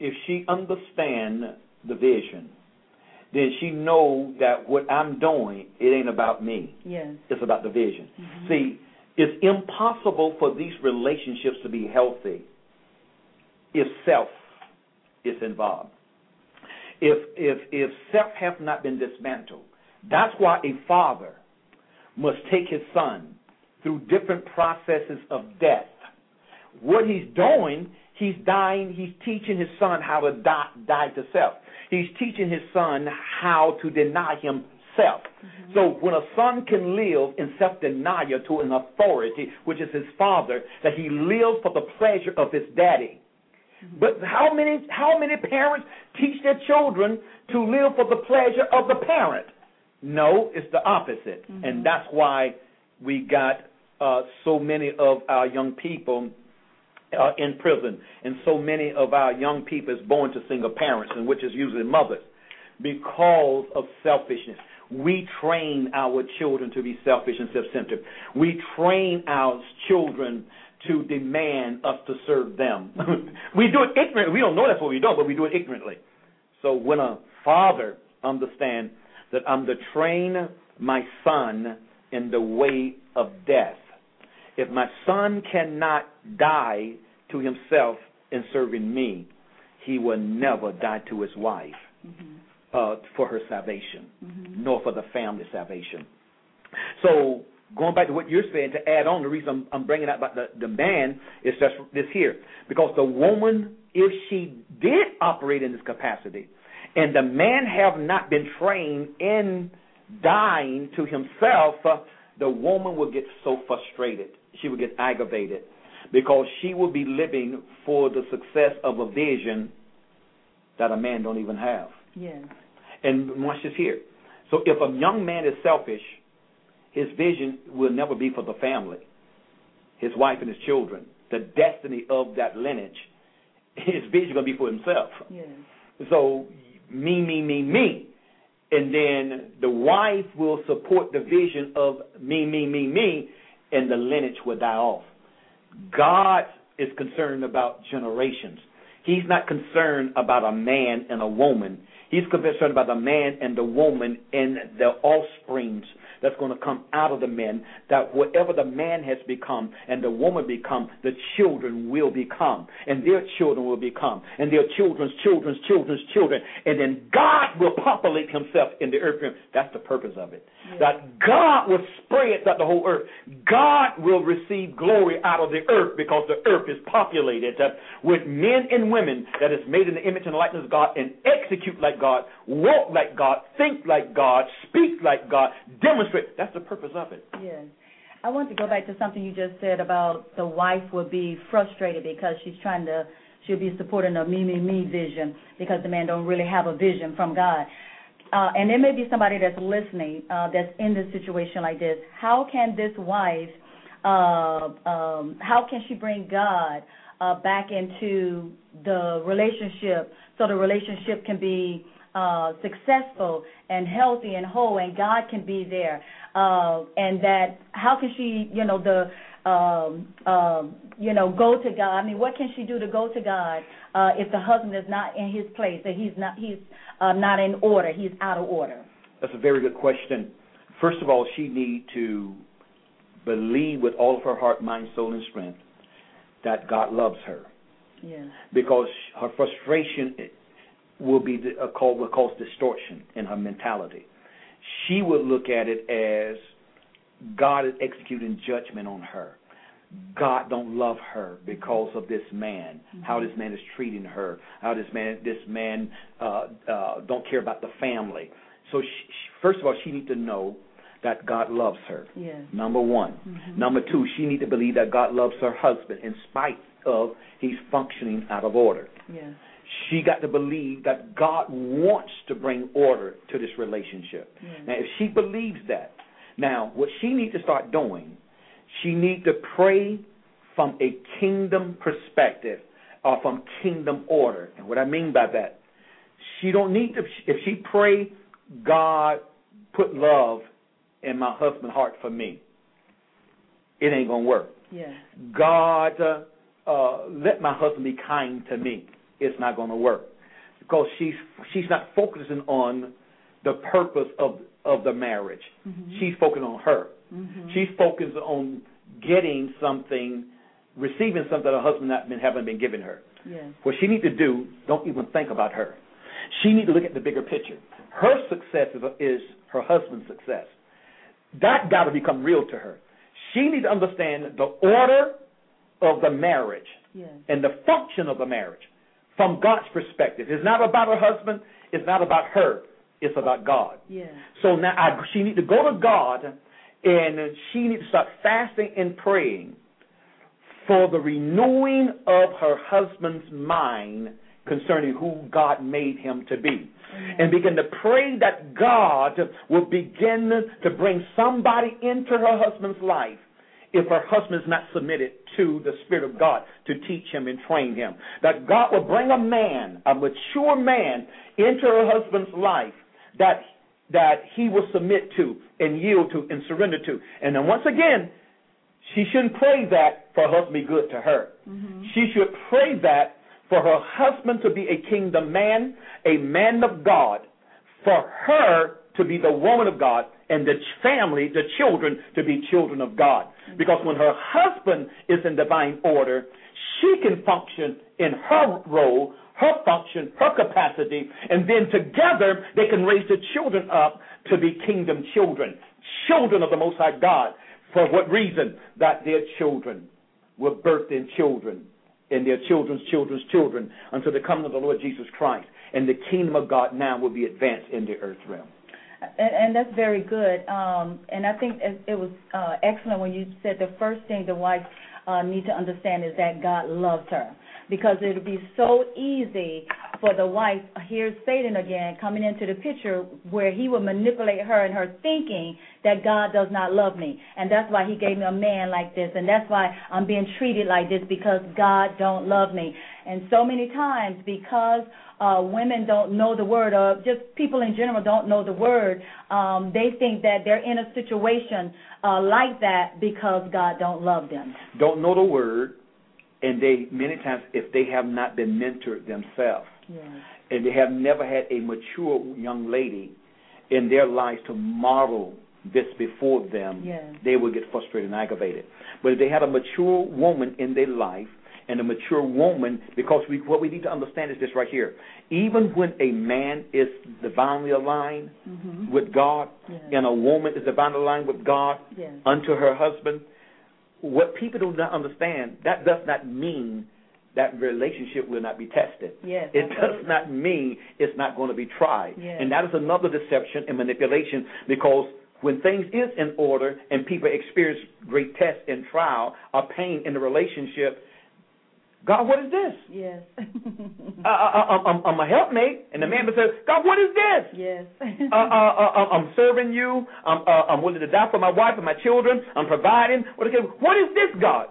if she understands the vision, then she knows that what I'm doing, it ain't about me. Yes. It's about the vision. Mm-hmm. See, it's impossible for these relationships to be healthy if self is involved. If if if self has not been dismantled, that's why a father must take his son through different processes of death. What he's doing, he's dying, he's teaching his son how to die, die to self. He's teaching his son how to deny himself. Mm-hmm. So when a son can live in self-denial to an authority, which is his father, that he lives for the pleasure of his daddy. Mm-hmm. But how many, how many parents teach their children to live for the pleasure of the parent? No, it's the opposite. Mm-hmm. And that's why we got uh, so many of our young people Uh, in prison, and so many of our young people is born to single parents, and which is usually mothers, because of selfishness. We train our children to be selfish and self-centered. We train our children to demand us to serve them. We do it ignorantly. We don't know that's what we do, but we do it ignorantly. So when a father understands that I'm to train my son in the way of death, If my son cannot die to himself in serving me, he will never die to his wife mm-hmm. uh, for her salvation, mm-hmm. nor for the family salvation. So going back to what you're saying, to add on, the reason I'm, I'm bringing up about the, the man is just this here. Because the woman, if she did operate in this capacity, and the man have not been trained in dying to himself, uh, the woman will get so frustrated. She will get aggravated because she will be living for the success of a vision that a man don't even have. Yes. And watch this here. So if a young man is selfish, his vision will never be for the family, his wife and his children, the destiny of that lineage. His vision is going to be for himself. Yes. So me, me, me, me. And then the wife will support the vision of me, me, me, me, and the lineage will die off. God is concerned about generations. He's not concerned about a man and a woman. He's concerned about the man and the woman and their offsprings that's going to come out of the men, that whatever the man has become and the woman become, the children will become, and their children will become, and their children's children's children's children. And then God will populate himself in the earth. That's the purpose of it. Yes. That God will spread throughout the whole earth. God will receive glory out of the earth because the earth is populated with men and women that is made in the image and likeness of God and execute like God, walk like God, think like God, speak like God, demonstrate. That's the purpose of it. Yes. I want to go back to something you just said about the wife would be frustrated because she's trying to, she'll be supporting a me, me, me vision because the man don't really have a vision from God. Uh, and there may be somebody that's listening uh, that's in this situation like this. How can this wife, uh, um, how can she bring God uh, back into the relationship so the relationship can be uh, successful and healthy and whole, and God can be there? Uh, and that, how can she, you know, the, um, um, you know, go to God? I mean, what can she do to go to God uh, if the husband is not in his place, that he's not, he's uh, not in order, he's out of order? That's a very good question. First of all, she need to believe with all of her heart, mind, soul, and strength that God loves her. Yes. Because her frustration will be called, will cause distortion in her mentality. She would look at it as God is executing judgment on her. God don't love her because of this man, mm-hmm. how this man is treating her, how this man this man uh, uh, don't care about the family. So she, first of all, she needs to know that God loves her, yes. number one. Mm-hmm. Number two, she needs to believe that God loves her husband in spite of he's functioning out of order. Yes. She got to believe that God wants to bring order to this relationship. Mm-hmm. Now, if she believes that, now what she needs to start doing, she needs to pray from a kingdom perspective or from kingdom order. And what I mean by that, she don't need to, if she pray, God, put love in my husband's heart for me, it ain't going to work. Yeah. God, uh, uh, let my husband be kind to me. It's not going to work because she's she's not focusing on the purpose of, of the marriage. Mm-hmm. She's focusing on her. Mm-hmm. She's focused on getting something, receiving something her husband not been, haven't been giving her. Yes. What she needs to do, don't even think about her. She needs to look at the bigger picture. Her success is, is her husband's success. That got to become real to her. She needs to understand the order of the marriage yes. and the function of the marriage from God's perspective. It's not about her husband. It's not about her. It's about God. Yes. So now I, she needs to go to God, and she needs to start fasting and praying for the renewing of her husband's mind concerning who God made him to be. Amen. And begin to pray that God will begin to bring somebody into her husband's life if her husband is not submitted to the Spirit of God to teach him and train him. That God will bring a man, a mature man, into her husband's life that, that he will submit to and yield to and surrender to. And then once again, she shouldn't pray that for her husband to be good to her. Mm-hmm. She should pray that for her husband to be a kingdom man, a man of God, for her to be the woman of God, and the family, the children, to be children of God. Because when her husband is in divine order, she can function in her role, her function, her capacity, and then together they can raise the children up to be kingdom children, children of the Most High God. For what reason? That their children were birthed in children, and their children's children's children, until the coming of the Lord Jesus Christ. And the kingdom of God now will be advanced in the earth realm. And, and that's very good. Um, and I think it was uh, excellent when you said the first thing the wife uh, needs to understand is that God loves her. Because it would be so easy for the wife, here's Satan again, coming into the picture where he would manipulate her and her thinking that God does not love me. And that's why he gave me a man like this. And that's why I'm being treated like this, because God don't love me. And so many times, because uh, women don't know the word, or just people in general don't know the word, um, they think that they're in a situation uh, like that because God don't love them. Don't know the word. And they, many times, if they have not been mentored themselves, yeah. and they have never had a mature young lady in their lives to model this before them, yeah. they will get frustrated and aggravated. But if they had a mature woman in their life, and a mature woman, because we, what we need to understand is this right here. Even when a man is divinely aligned mm-hmm. with God, yeah. and a woman is divinely aligned with God yeah. unto her husband, what people do not understand, that does not mean that relationship will not be tested. Yes, it absolutely. Does not mean it's not going to be tried. Yes. And that is another deception and manipulation, because when things is in order and people experience great tests and trial or pain in the relationship, God, what is this? Yes. uh, I, I'm, I'm a helpmate, and the man says, God, what is this? Yes. uh, uh, uh, I'm serving you. I'm, uh, I'm willing to die for my wife and my children. I'm providing. What is this, God?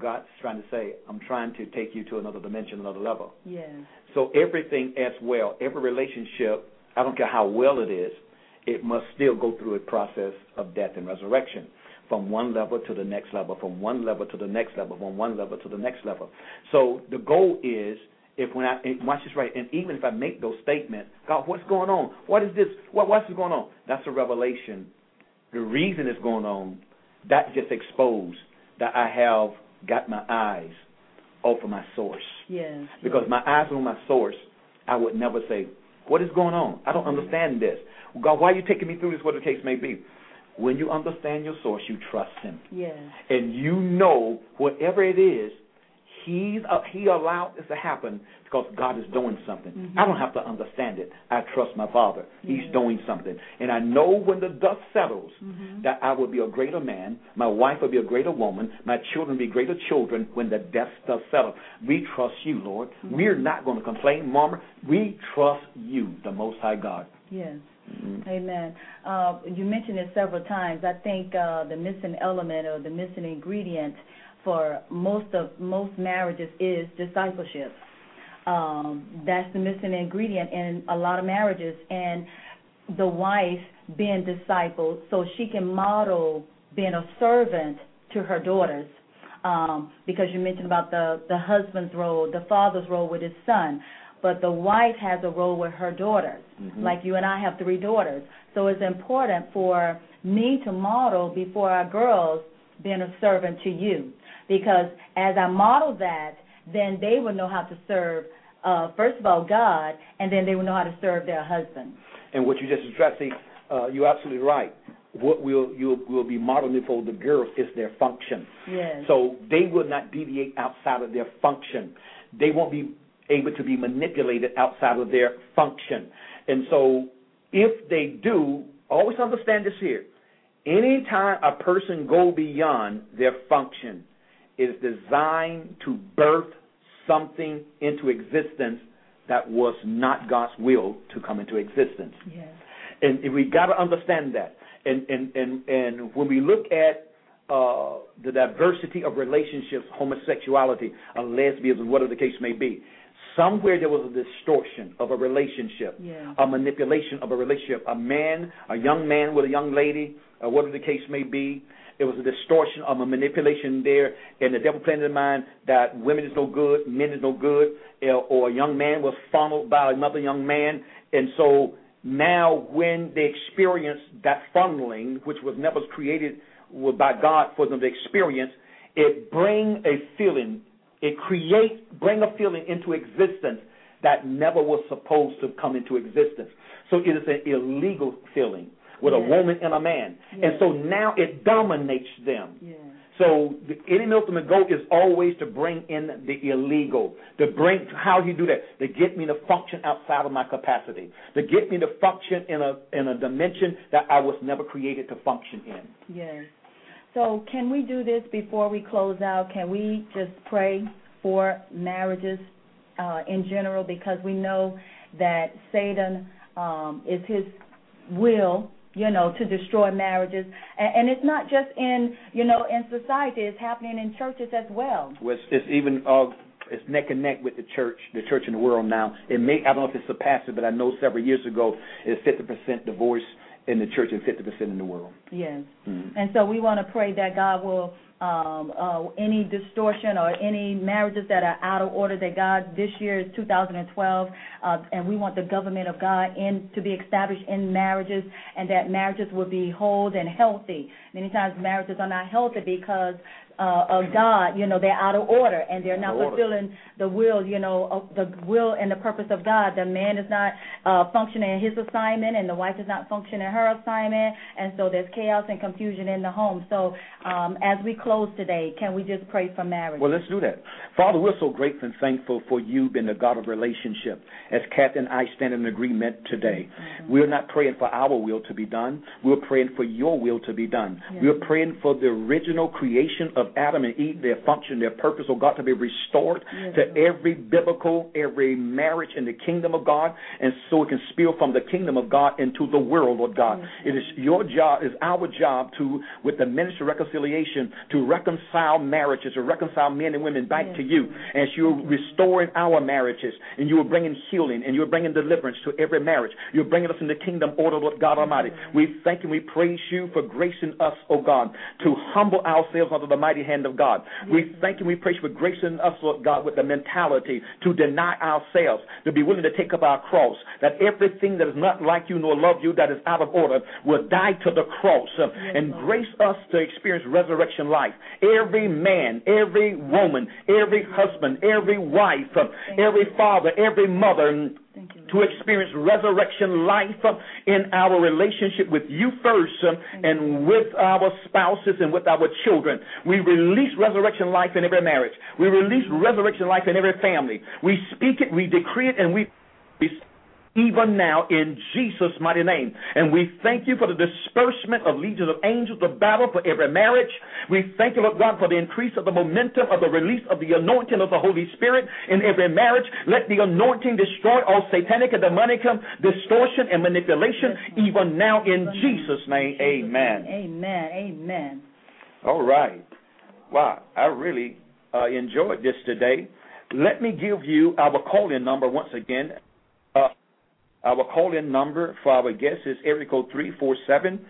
God's trying to say, I'm trying to take you to another dimension, another level. Yes. So everything as well, every relationship, I don't care how well it is, it must still go through a process of death and resurrection. From one level to the next level, from one level to the next level, from one level to the next level. So the goal is, if when I watch this right, and even if I make those statements, God, what's going on? What is this? What what's going on? That's a revelation. The reason it's going on, that just exposed that I have got my eyes off of my source. Yes. Because yes. my eyes on my source, I would never say, what is going on? I don't understand this. God, why are you taking me through this? What the case may be. When you understand your source, you trust him. Yes. And you know whatever it is, he's, uh, he allowed this to happen because God is doing something. Mm-hmm. I don't have to understand it. I trust my Father. Yes. He's doing something. And I know when the dust settles mm-hmm. that I will be a greater man, my wife will be a greater woman, my children will be greater children when the dust does settle. We trust you, Lord. Mm-hmm. We're not going to complain, Mama. We trust you, the Most High God. Yes. Mm-hmm. Amen. Uh, you mentioned it several times. I think uh, the missing element or the missing ingredient for most of most marriages is discipleship. Um, that's the missing ingredient in a lot of marriages, and the wife being discipled so she can model being a servant to her daughters. Um, because you mentioned about the, the husband's role, the father's role with his son. But the wife has a role with her daughters, mm-hmm. like you and I have three daughters. So it's important for me to model before our girls being a servant to you, because as I model that, then they will know how to serve, uh, first of all, God, and then they will know how to serve their husband. And what you just addressed, uh, you're absolutely right. What we'll, you'll, we'll be modeling for the girls is their function. Yes. So they will not deviate outside of their function. They won't be able to be manipulated outside of their function. And so if they do, always understand this here. Anytime a person go beyond their function, it is designed to birth something into existence that was not God's will to come into existence. Yes. And, and we got to understand that. And, and, and, and when we look at uh, the diversity of relationships, homosexuality, or lesbianism, whatever the case may be, somewhere there was a distortion of a relationship, yeah. a manipulation of a relationship. A man, a young man with a young lady, or whatever the case may be, it was a distortion of a manipulation there, and the devil planted in mind that women is no good, men is no good, or a young man was funneled by another young man, and so Now, when they experience that funneling, which was never created by God for them to experience, it bring a feeling, it create, bring a feeling into existence that never was supposed to come into existence. So it is an illegal feeling with yes. a woman and a man. Yes. And so now it dominates them. Yes. So the enemy ultimate goal is always to bring in the illegal, to bring, how do you do that? To get me to function outside of my capacity, to get me to function in a in a dimension that I was never created to function in. Yes. So can we do this before we close out? Can we just pray for marriages uh, in general? Because we know that Satan, um, it's his will, you know, to destroy marriages. And, and it's not just in, you know, in society. It's happening in churches as well. Well, it's, it's even, uh, it's neck and neck with the church, the church in the world now. It may, I don't know if it's surpassed it, but I know several years ago, it's fifty percent divorce in the church and fifty percent in the world. Yes. Mm-hmm. And so we want to pray that God will, um, uh, any distortion or any marriages that are out of order, that God, this year is two thousand twelve, uh, and we want the government of God in to be established in marriages, and that marriages will be whole and healthy. Many times marriages are not healthy because uh, of God, you know, they're out of order, and they're not fulfilling the will, you know, of the will and the purpose of God. The man is not uh, functioning in his assignment, and the wife is not functioning in her assignment, and so there's chaos and confusion in the home. So um, as we close today, can we just pray for marriage? Well, let's do that. Father, we're so grateful and thankful for you being the God of relationship. As Kathy and I stand in agreement today, mm-hmm. we're not praying for our will to be done. We're praying for your will to be done. Yes. We're praying for the original creation of Adam and Eve, their function, their purpose, oh God, to be restored yes. to every biblical, every marriage in the kingdom of God, and so it can spill from the kingdom of God into the world, Lord God. Yes. It is your job, it's our job to, with the ministry of reconciliation, to reconcile marriages, to reconcile men and women back yes. to you, and you're restoring our marriages, and you are bringing healing, and you're bringing deliverance to every marriage. You're bringing us in the kingdom order, Lord God Almighty. Yes. We thank and we praise you for gracing us, oh God, to humble ourselves under the mighty hand of God. We thank and we praise for gracing us, Lord God, with the mentality to deny ourselves, to be willing to take up our cross, that everything that is not like you nor love you, that is out of order, will die to the cross, and grace us to experience resurrection life. Every man, every woman, every husband, every wife, every father, every mother, to experience resurrection life in our relationship with you first and with our spouses and with our children. We release resurrection life in every marriage. We release resurrection life in every family. We speak it, we decree it, and we even now in Jesus' mighty name. And we thank you for the disbursement of legions of angels to battle for every marriage. We thank you, Lord God, for the increase of the momentum of the release of the anointing of the Holy Spirit in every marriage. Let the anointing destroy all satanic and demonic distortion and manipulation, even now in Jesus' name. Amen. Amen. Amen. All right. Wow, I really uh, enjoyed this today. Let me give you our call-in number once again. Uh, Our call-in number for our guests is area code three four seven,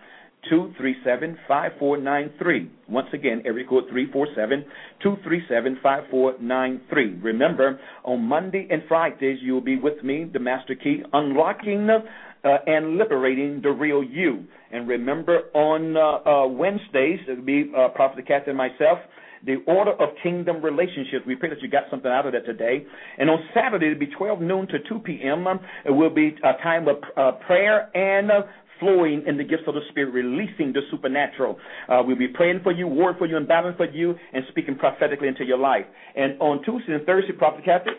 two three seven, five four nine three. Once again, area code three four seven, two three seven, five four nine three. Remember, on Monday and Fridays, you'll be with me, The Master Key, Unlocking uh, and Liberating the Real You. And remember, on uh, uh, Wednesdays, it'll be uh, Prophet Kathy and myself, The Order of Kingdom Relationships. We pray that you got something out of that today. And on Saturday, it'll be twelve noon to two p.m. It will be a time of uh, prayer and uh, flowing in the gifts of the Spirit, releasing the supernatural. Uh, we'll be praying for you, word for you, and battling for you, and speaking prophetically into your life. And on Tuesday and Thursday, Prophet Kathy?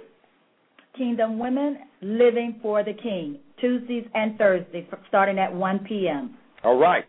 Kingdom Women Living for the King, Tuesdays and Thursdays, starting at one p.m. All right.